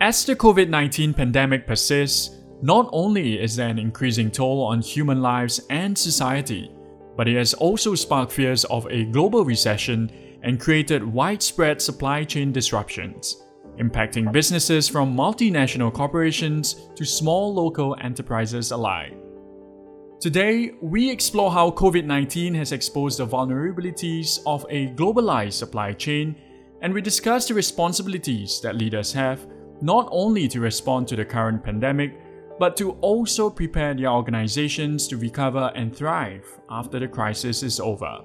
As the COVID-19 pandemic persists, not only is there an increasing toll on human lives and society, but it has also sparked fears of a global recession and created widespread supply chain disruptions, impacting businesses from multinational corporations to small local enterprises alike. Today, we explore how COVID-19 has exposed the vulnerabilities of a globalized supply chain, and we discuss the responsibilities that leaders have not only to respond to the current pandemic, but to also prepare their organizations to recover and thrive after the crisis is over.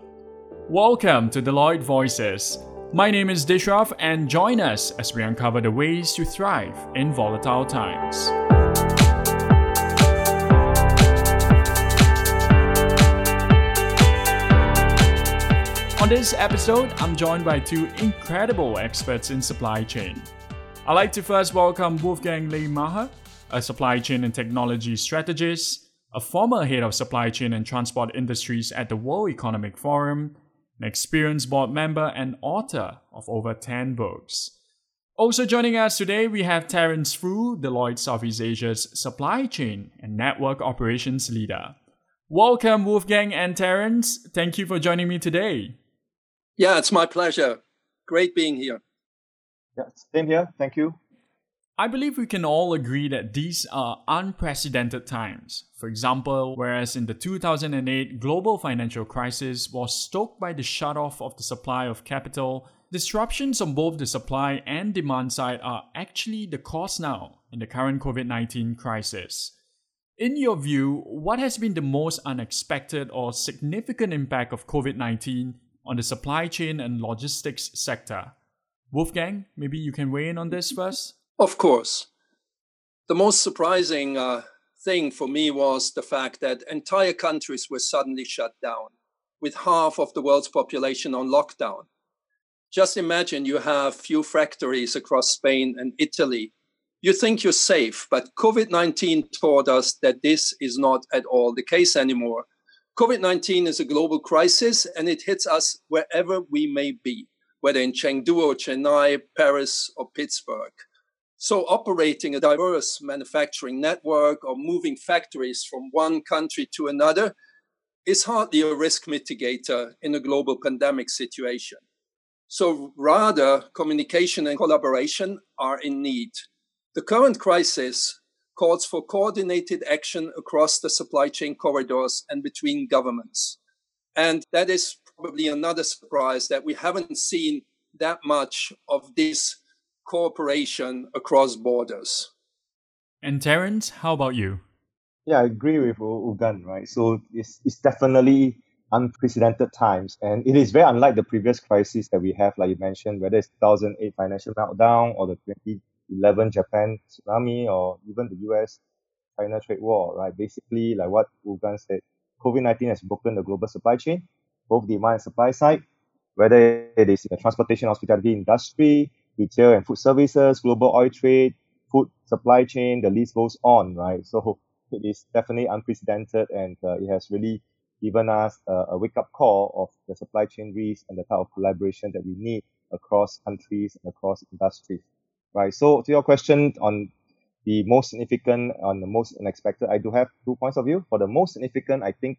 Welcome to Deloitte Voices. My name is Dishraf, and join us as we uncover the ways to thrive in volatile times. On this episode, I'm joined by two incredible experts in supply chain. I'd like to first welcome Wolfgang Lehmacher, a supply chain and technology strategist, a former head of supply chain and transport industries at the World Economic Forum, an experienced board member and author of over 10 books. Also joining us today, we have Terence Fu, Deloitte Southeast Asia's supply chain and network operations leader. Welcome, Wolfgang and Terence. Thank you for joining me today. Yeah, it's my pleasure. Great being here. Yeah, same here. Thank you. I believe we can all agree that these are unprecedented times. For example, whereas in the 2008 global financial crisis was stoked by the shutoff of the supply of capital, disruptions on both the supply and demand side are actually the cause now in the current COVID-19 crisis. In your view, what has been the most unexpected or significant impact of COVID-19 on the supply chain and logistics sector? Wolfgang, maybe you can weigh in on this first? Of course. The most surprising thing for me was the fact that entire countries were suddenly shut down, with half of the world's population on lockdown. Just imagine you have few factories across Spain and Italy. You think you're safe, but COVID-19 taught us that this is not at all the case anymore. COVID-19 is a global crisis, and it hits us wherever we may be, whether in Chengdu or Chennai, Paris or Pittsburgh. So operating a diverse manufacturing network or moving factories from one country to another is hardly a risk mitigator in a global pandemic situation. So rather, communication and collaboration are in need. The current crisis calls for coordinated action across the supply chain corridors and between governments. And that is probably another surprise that we haven't seen that much of this cooperation across borders. And Terence, how about you? Yeah, I agree with Ugan, right? So it's definitely unprecedented times, and it is very unlike the previous crisis that we have, like you mentioned, whether it's 2008 financial meltdown or the 2011 Japan tsunami or even the US-China trade war, right? Basically, like what Ugan said, COVID-19 has broken the global supply chain, both demand and supply side, whether it is in the transportation, hospitality industry, retail and food services, global oil trade, food supply chain, the list goes on, right? So it is definitely unprecedented, and it has really given us a wake-up call of the supply chain risks and the type of collaboration that we need across countries and across industries, right? So to your question on the most unexpected, I do have 2 points of view. For the most significant, I think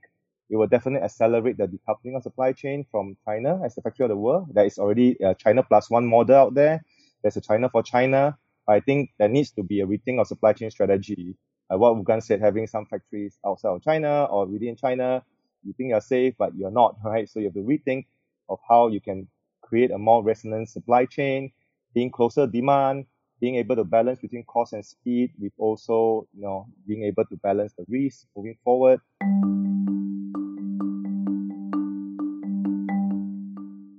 it will definitely accelerate the decoupling of supply chain from China as the factory of the world. There is already a China plus one model out there. There's a China for China. I think there needs to be a rethink of supply chain strategy. Like what Wugan said, having some factories outside of China or within China, you think you're safe, but you're not, right? So you have to rethink of how you can create a more resonant supply chain, being closer demand, being able to balance between cost and speed, with also, being able to balance the risk moving forward.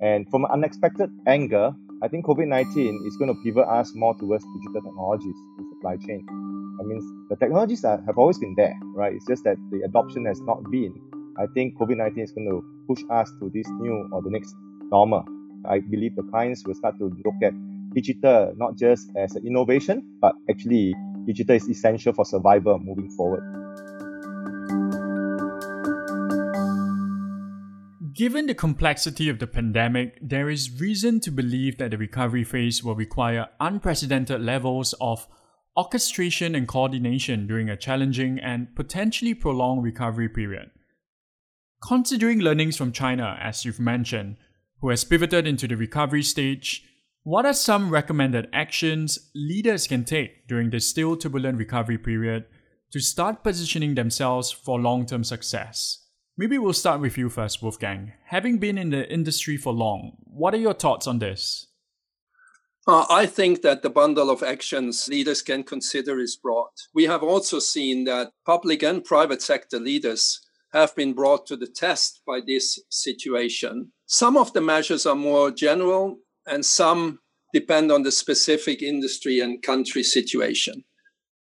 And from an unexpected angle, I think COVID-19 is going to pivot us more towards digital technologies in supply chain. I mean, the technologies have always been there, right? It's just that the adoption has not been. I think COVID-19 is going to push us to this new or the next normal. I believe the clients will start to look at digital not just as an innovation, but actually digital is essential for survival moving forward. Given the complexity of the pandemic, there is reason to believe that the recovery phase will require unprecedented levels of orchestration and coordination during a challenging and potentially prolonged recovery period. Considering learnings from China, as you've mentioned, who has pivoted into the recovery stage, what are some recommended actions leaders can take during the still turbulent recovery period to start positioning themselves for long-term success? Maybe we'll start with you first, Wolfgang. Having been in the industry for long, what are your thoughts on this? I think that the bundle of actions leaders can consider is broad. We have also seen that public and private sector leaders have been brought to the test by this situation. Some of the measures are more general, and some depend on the specific industry and country situation.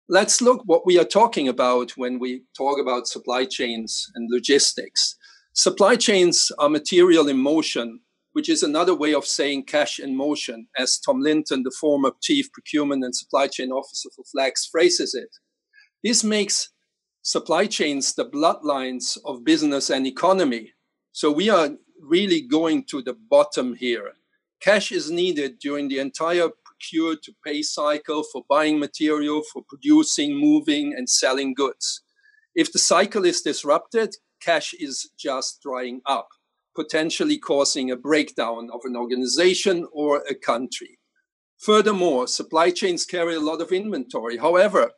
Let's look what we are talking about when we talk about supply chains and logistics. Supply chains are material in motion, which is another way of saying cash in motion, as Tom Linton, the former Chief Procurement and Supply Chain Officer for Flex, phrases it. This makes supply chains the bloodlines of business and economy. So we are really going to the bottom here. Cash is needed during the entire procure to pay cycle for buying material, for producing, moving, and selling goods. If the cycle is disrupted, cash is just drying up, potentially causing a breakdown of an organization or a country. Furthermore, supply chains carry a lot of inventory. However,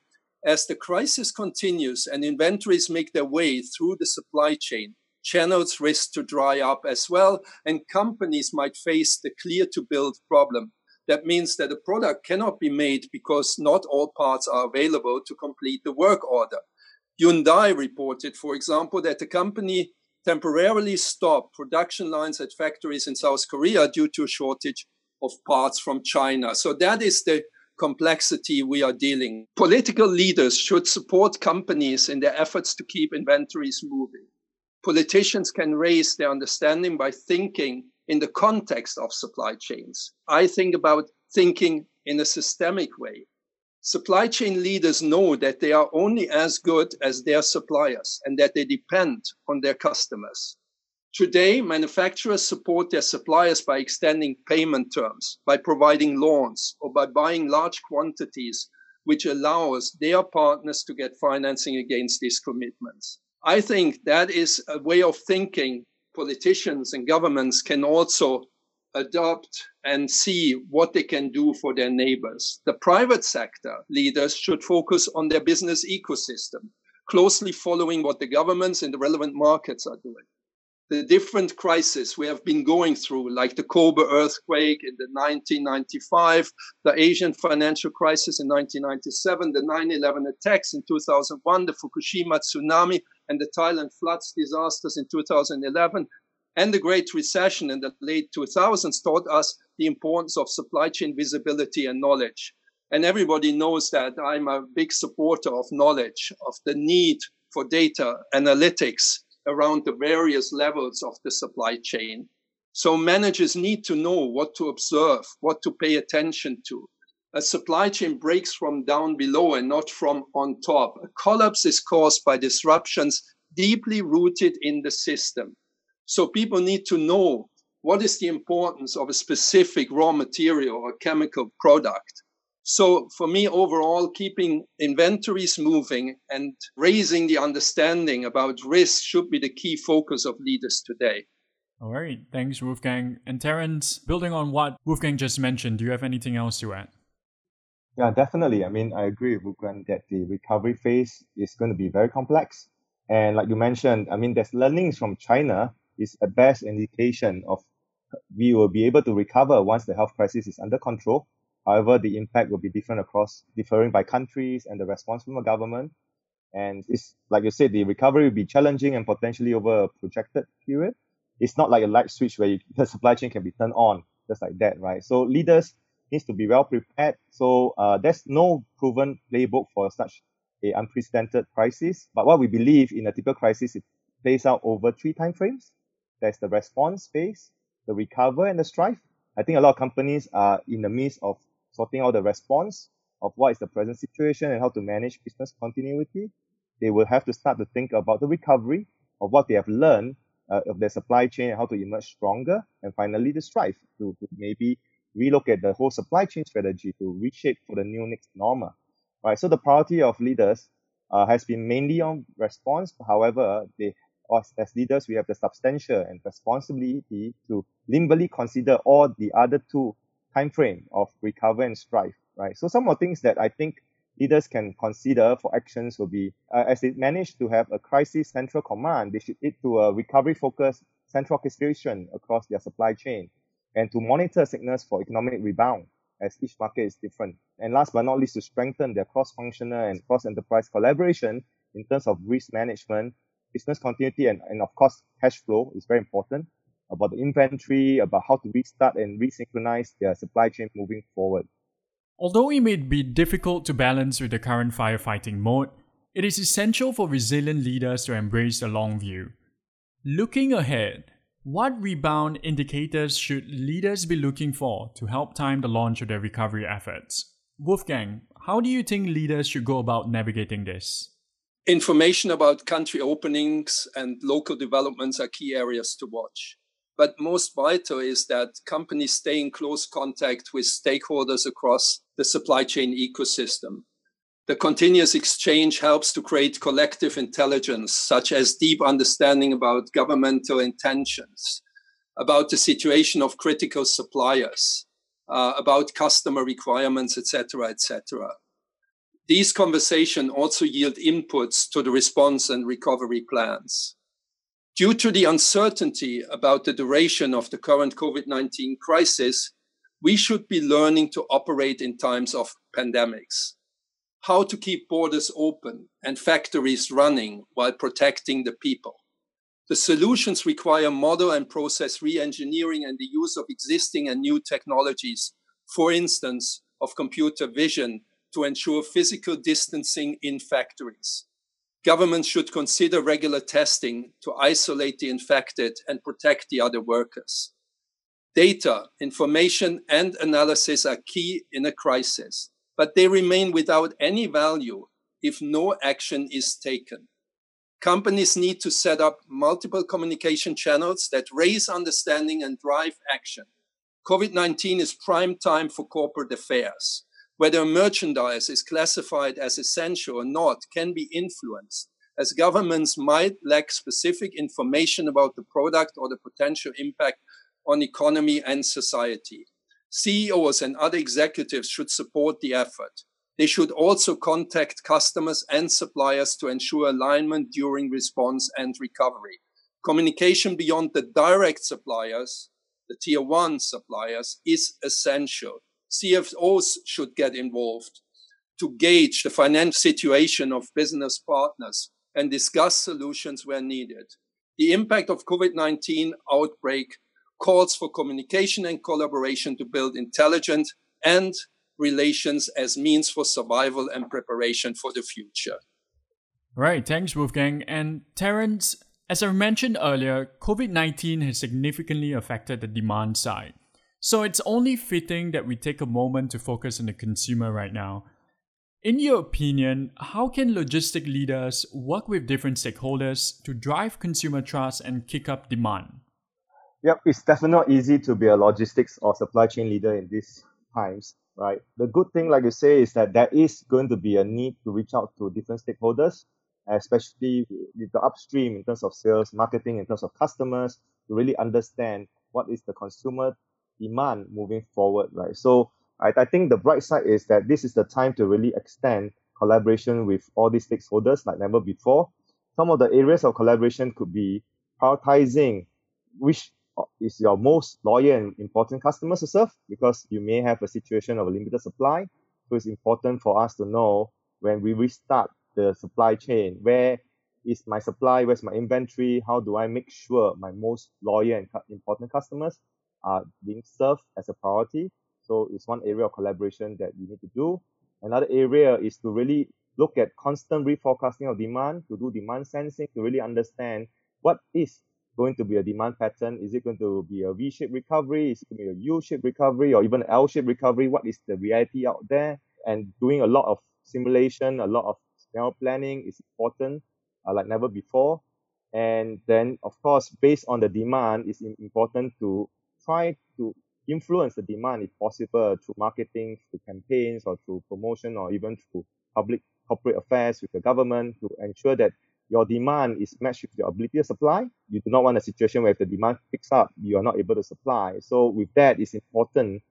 as the crisis continues and inventories make their way through the supply chain, channels risk to dry up as well, and companies might face the clear-to-build problem. That means that a product cannot be made because not all parts are available to complete the work order. Hyundai reported, for example, that the company temporarily stopped production lines at factories in South Korea due to a shortage of parts from China. So that is the complexity we are dealing with. Political leaders should support companies in their efforts to keep inventories moving. Politicians can raise their understanding by thinking in the context of supply chains. I think about thinking in a systemic way. Supply chain leaders know that they are only as good as their suppliers and that they depend on their customers. Today, manufacturers support their suppliers by extending payment terms, by providing loans, or by buying large quantities, which allows their partners to get financing against these commitments. I think that is a way of thinking politicians and governments can also adopt and see what they can do for their neighbors. The private sector leaders should focus on their business ecosystem, closely following what the governments in the relevant markets are doing. The different crises we have been going through, like the Kobe earthquake in 1995, the Asian financial crisis in 1997, the 9/11 attacks in 2001, the Fukushima tsunami, and the Thailand floods disasters in 2011, and the Great Recession in the late 2000s taught us the importance of supply chain visibility and knowledge. And everybody knows that I'm a big supporter of knowledge, of the need for data analytics around the various levels of the supply chain. So managers need to know what to observe, what to pay attention to. A supply chain breaks from down below and not from on top. A collapse is caused by disruptions deeply rooted in the system. So people need to know what is the importance of a specific raw material or chemical product. So for me, overall, keeping inventories moving and raising the understanding about risk should be the key focus of leaders today. All right. Thanks, Wolfgang. And Terence, building on what Wolfgang just mentioned, do you have anything else to add? Yeah, definitely. I mean, I agree with Wolfgang that the recovery phase is going to be very complex. And like you mentioned, I mean, there's learnings from China is a best indication of we will be able to recover once the health crisis is under control. However, the impact will be different across, differing by countries and the response from the government. And it's like you said, the recovery will be challenging and potentially over a projected period. It's not like a light switch where the supply chain can be turned on just like that, right? So leaders needs to be well prepared. So there's no proven playbook for such an unprecedented crisis. But what we believe in a typical crisis, it plays out over three time frames. There's the response phase, the recover, and the strive. I think a lot of companies are in the midst of sorting out the response of what is the present situation and how to manage business continuity. They will have to start to think about the recovery of what they have learned of their supply chain and how to emerge stronger. And finally, the strive to maybe relook at the whole supply chain strategy to reshape for the new next normal. Right. So the priority of leaders has been mainly on response. However, they, as leaders, we have the substantial and responsibility to nimbly consider all the other two time frame of recover and strive. Right. So some of the things that I think leaders can consider for actions will be, as they manage to have a crisis central command, they should lead to a recovery-focused central orchestration across their supply chain and to monitor signals for economic rebound as each market is different. And last but not least, to strengthen their cross-functional and cross-enterprise collaboration in terms of risk management, business continuity, and of course, cash flow is very important, about the inventory, about how to restart and resynchronize their supply chain moving forward. Although it may be difficult to balance with the current firefighting mode, it is essential for resilient leaders to embrace the long view. Looking ahead, what rebound indicators should leaders be looking for to help time the launch of their recovery efforts? Wolfgang, how do you think leaders should go about navigating this? Information about country openings and local developments are key areas to watch. But most vital is that companies stay in close contact with stakeholders across the supply chain ecosystem. The continuous exchange helps to create collective intelligence, such as deep understanding about governmental intentions, about the situation of critical suppliers, about customer requirements, etc., etc. These conversations also yield inputs to the response and recovery plans. Due to the uncertainty about the duration of the current COVID-19 crisis, we should be learning to operate in times of pandemics. How to keep borders open and factories running while protecting the people. The solutions require model and process re-engineering and the use of existing and new technologies, for instance, of computer vision, to ensure physical distancing in factories. Governments should consider regular testing to isolate the infected and protect the other workers. Data, information, and analysis are key in a crisis, but they remain without any value if no action is taken. Companies need to set up multiple communication channels that raise understanding and drive action. COVID-19 is prime time for corporate affairs. Whether merchandise is classified as essential or not can be influenced, as governments might lack specific information about the product or the potential impact on economy and society. CEOs and other executives should support the effort. They should also contact customers and suppliers to ensure alignment during response and recovery. Communication beyond the direct suppliers, the tier one suppliers, is essential. CFOs should get involved to gauge the financial situation of business partners and discuss solutions where needed. The impact of COVID-19 outbreak calls for communication and collaboration to build intelligent and relations as means for survival and preparation for the future. Right, thanks Wolfgang. And Terence, as I mentioned earlier, COVID-19 has significantly affected the demand side. So it's only fitting that we take a moment to focus on the consumer right now. In your opinion, how can logistic leaders work with different stakeholders to drive consumer trust and kick up demand? Yep, it's definitely not easy to be a logistics or supply chain leader in these times, right? The good thing, like you say, is that there is going to be a need to reach out to different stakeholders, especially with the upstream in terms of sales, marketing, in terms of customers, to really understand what is the consumer demand moving forward, right? So I think the bright side is that this is the time to really extend collaboration with all these stakeholders like never before. Some of the areas of collaboration could be prioritizing which is your most loyal and important customers to serve, because you may have a situation of a limited supply. So it's important for us to know when we restart the supply chain, where is my supply, where's my inventory, how do I make sure my most loyal and important customers are being served as a priority. So it's one area of collaboration that we need to do. Another area is to really look at constant reforecasting of demand, to do demand sensing, to really understand what is going to be a demand pattern. Is it going to be a V-shaped recovery? Is it going to be a U-shaped recovery or even an L-shaped recovery? What is the reality out there? And doing a lot of simulation, a lot of scenario planning is important like never before. And then, of course, based on the demand, it's important to try to influence the demand if possible through marketing, through campaigns, or through promotion, or even through public corporate affairs with the government to ensure that your demand is matched with your ability to supply. You do not want a situation where if the demand picks up, you are not able to supply. So with that, it's important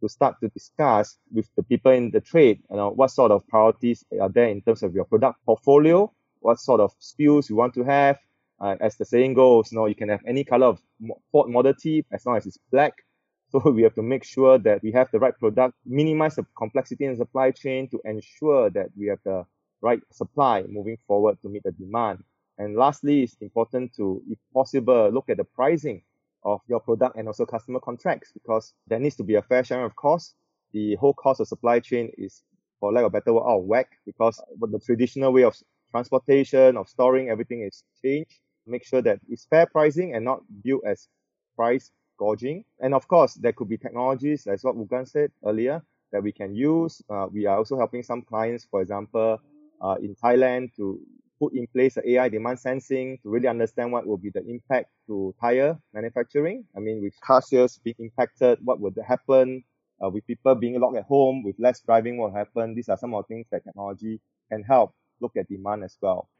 to start to discuss with the people in the trade, you know, what sort of priorities are there in terms of your product portfolio, what sort of skills you want to have. As the saying goes, you know, you can have any color of Ford Model T as long as it's black. So we have to make sure that we have the right product, minimize the complexity in the supply chain to ensure that we have the right supply moving forward to meet the demand. And lastly, it's important to, if possible, look at the pricing of your product and also customer contracts, because there needs to be a fair share of costs. The whole cost of supply chain is, for lack of a better word, out of whack, because the traditional way of transportation, of storing, everything is changed. Make sure that it's fair pricing and not viewed as price gorging. And of course, there could be technologies, as what Wolfgang said earlier, that we can use. We are also helping some clients, for example, in Thailand, to put in place the AI demand sensing to really understand what will be the impact to tire manufacturing. I mean, with car sales being impacted, what would happen? With people being locked at home, with less driving, what will happen? These are some of the things that technology can help look at demand as well.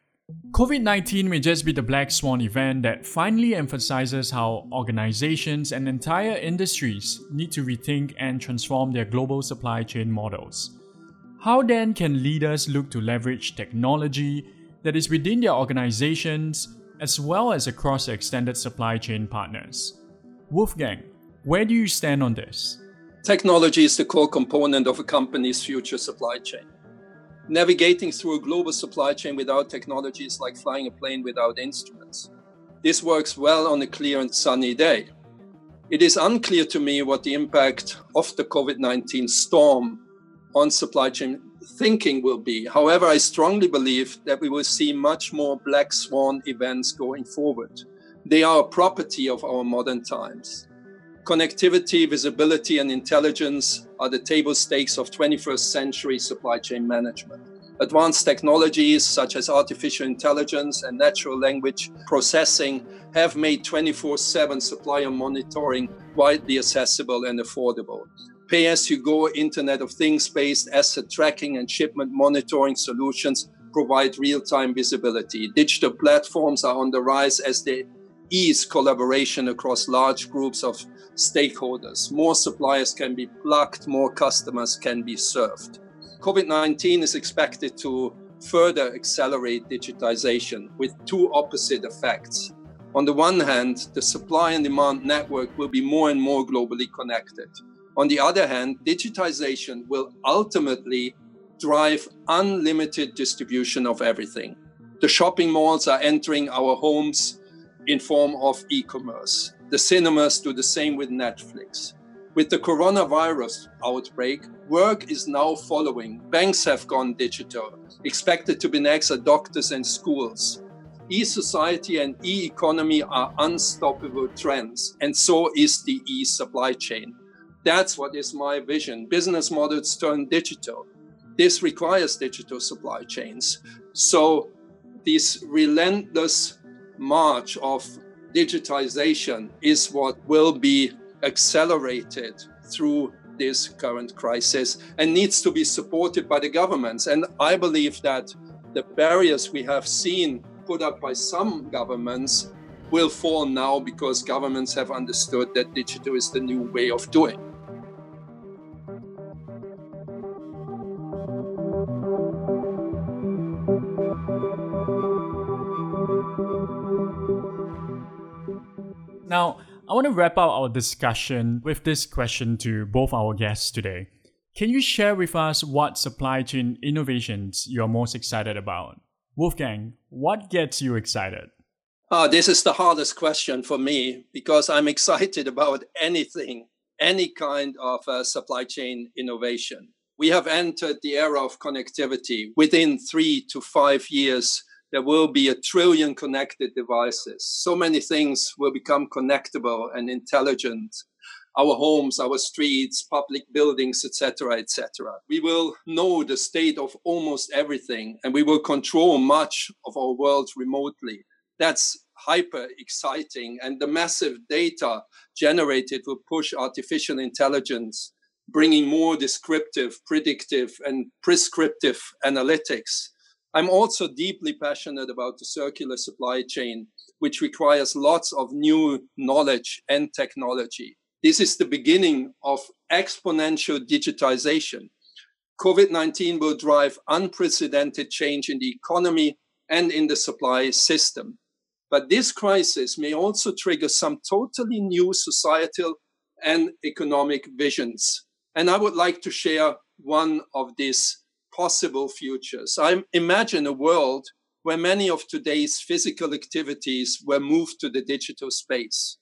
COVID-19 may just be the black swan event that finally emphasizes how organizations and entire industries need to rethink and transform their global supply chain models. How then can leaders look to leverage technology that is within their organizations as well as across their extended supply chain partners? Wolfgang, where do you stand on this? Technology is the core component of a company's future supply chain. Navigating through a global supply chain without technology is like flying a plane without instruments. This works well on a clear and sunny day. It is unclear to me what the impact of the COVID-19 storm on supply chain thinking will be. However, I strongly believe that we will see much more black swan events going forward. They are a property of our modern times. Connectivity, visibility, and intelligence are the table stakes of 21st century supply chain management. Advanced technologies such as artificial intelligence and natural language processing have made 24/7 supplier monitoring widely accessible and affordable. Pay-as-you-go Internet of Things-based asset tracking and shipment monitoring solutions provide real-time visibility. Digital platforms are on the rise as they ease collaboration across large groups of stakeholders. More suppliers can be plugged, more customers can be served. COVID-19 is expected to further accelerate digitization with two opposite effects. On the one hand, the supply and demand network will be more and more globally connected. On the other hand, digitization will ultimately drive unlimited distribution of everything. The shopping malls are entering our homes in form of e-commerce. The cinemas do the same with Netflix. With the coronavirus outbreak, work is now following. Banks have gone digital. Expected to be next are doctors and schools. E-society and e-economy are unstoppable trends, and so is the e-supply chain. That's what is my vision. Business models turn digital. This requires digital supply chains. So this relentless march of digitization is what will be accelerated through this current crisis and needs to be supported by the governments. And I believe that the barriers we have seen put up by some governments will fall now because governments have understood that digital is the new way of doing. Now, I want to wrap up our discussion with this question to both our guests today. Can you share with us what supply chain innovations you're most excited about? Wolfgang, what gets you excited? This is the hardest question for me because I'm excited about anything, any kind of supply chain innovation. We have entered the era of connectivity. Within 3 to 5 years, there will be 1 trillion connected devices. So many things will become connectable and intelligent. Our homes, our streets, public buildings, etc., etc. We will know the state of almost everything, and we will control much of our world remotely. That's hyper exciting, and the massive data generated will push artificial intelligence, bringing more descriptive, predictive, and prescriptive analytics. I'm also deeply passionate about the circular supply chain, which requires lots of new knowledge and technology. This is the beginning of exponential digitization. COVID-19 will drive unprecedented change in the economy and in the supply system. But this crisis may also trigger some totally new societal and economic visions. And I would like to share one of these possible futures. I imagine a world where many of today's physical activities were moved to the digital space,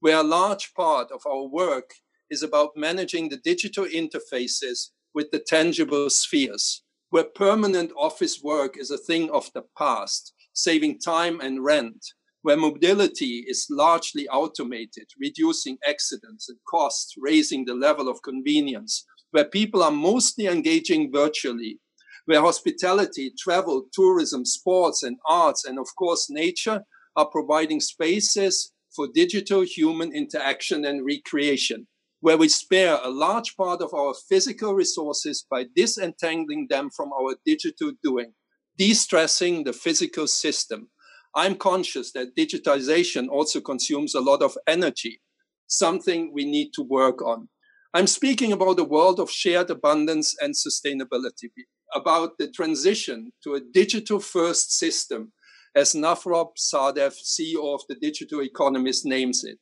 where a large part of our work is about managing the digital interfaces with the tangible spheres, where permanent office work is a thing of the past, saving time and rent, where mobility is largely automated, reducing accidents and costs, raising the level of convenience, where people are mostly engaging virtually, where hospitality, travel, tourism, sports and arts, and of course nature are providing spaces for digital human interaction and recreation, where we spare a large part of our physical resources by disentangling them from our digital doing, de-stressing the physical system. I'm conscious that digitization also consumes a lot of energy, something we need to work on. I'm speaking about a world of shared abundance and sustainability, about the transition to a digital-first system, as Nafrob Sadef, CEO of the Digital Economist, names it.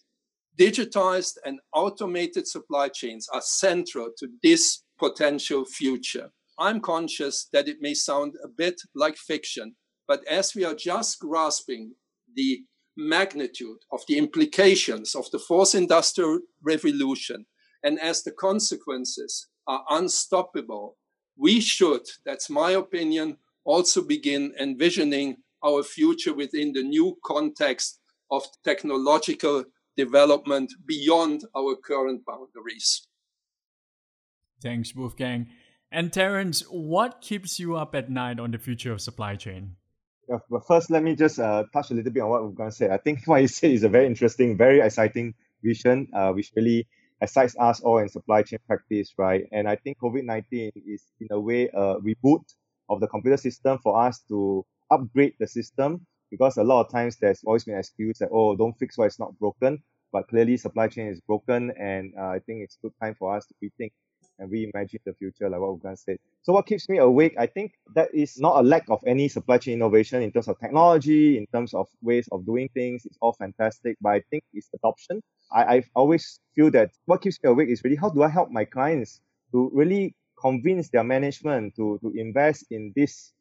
Digitized and automated supply chains are central to this potential future. I'm conscious that it may sound a bit like fiction, but as we are just grasping the magnitude of the implications of the fourth industrial revolution, and as the consequences are unstoppable, we should, that's my opinion, also begin envisioning our future within the new context of technological development beyond our current boundaries. Thanks, Wolfgang. And Terence, what keeps you up at night on the future of supply chain? Yeah, but first, let me just touch a little bit on what Wolfgang said. I think what he said is a very interesting, very exciting vision, which really excites us all in supply chain practice, right? And I think COVID-19 is, in a way, a reboot of the computer system for us to upgrade the system, because a lot of times there's always been an excuse that, oh, don't fix what's not broken. But clearly supply chain is broken, and I think it's good time for us to rethink and reimagine the future, like what Wolfgang said. So what keeps me awake, I think that is not a lack of any supply chain innovation in terms of technology, in terms of ways of doing things. It's all fantastic, but I think it's adoption. I always feel that what keeps me awake is really, how do I help my clients to really convince their management to invest in this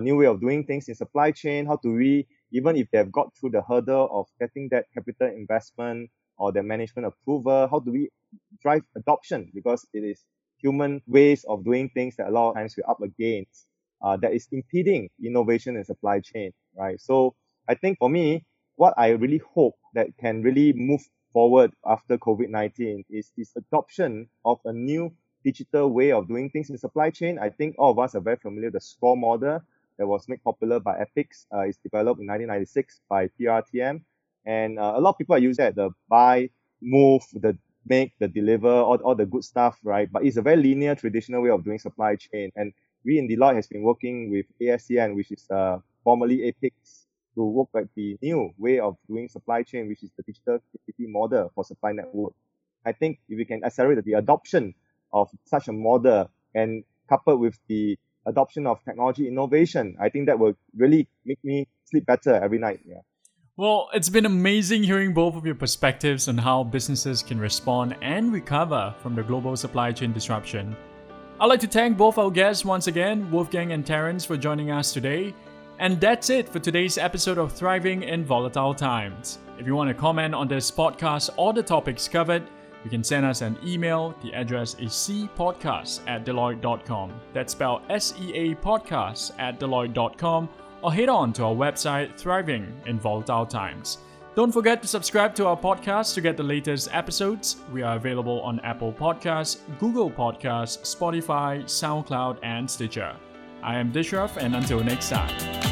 new way of doing things in supply chain? How do we, even if they've got through the hurdle of getting that capital investment or the management approval, how do we drive adoption? Because it is human ways of doing things that a lot of times we're up against that is impeding innovation in supply chain, right? So I think for me, what I really hope that can really move forward after COVID-19 is this adoption of a new digital way of doing things in supply chain. I think all of us are very familiar with the SCORE model that was made popular by Epyx. It's developed in 1996 by TRTM. And a lot of people are using that, the buy, move, the make, the deliver, all the good stuff, right? But it's a very linear, traditional way of doing supply chain. And we in Deloitte has been working with ASCN, which is formerly APICS, to work at the new way of doing supply chain, which is the digital model for supply network. I think if we can accelerate the adoption of such a model and coupled with the adoption of technology innovation, I think that will really make me sleep better every night. Yeah. Well, it's been amazing hearing both of your perspectives on how businesses can respond and recover from the global supply chain disruption. I'd like to thank both our guests once again, Wolfgang and Terence, for joining us today. And that's it for today's episode of Thriving in Volatile Times. If you want to comment on this podcast or the topics covered, you can send us an email. The address is cpodcast@deloitte.com. That's spelled SEA podcast@deloitte.com, or head on to our website, Thriving in Volatile Times. Don't forget to subscribe to our podcast to get the latest episodes. We are available on Apple Podcasts, Google Podcasts, Spotify, SoundCloud, and Stitcher. I am Dishraf, and until next time.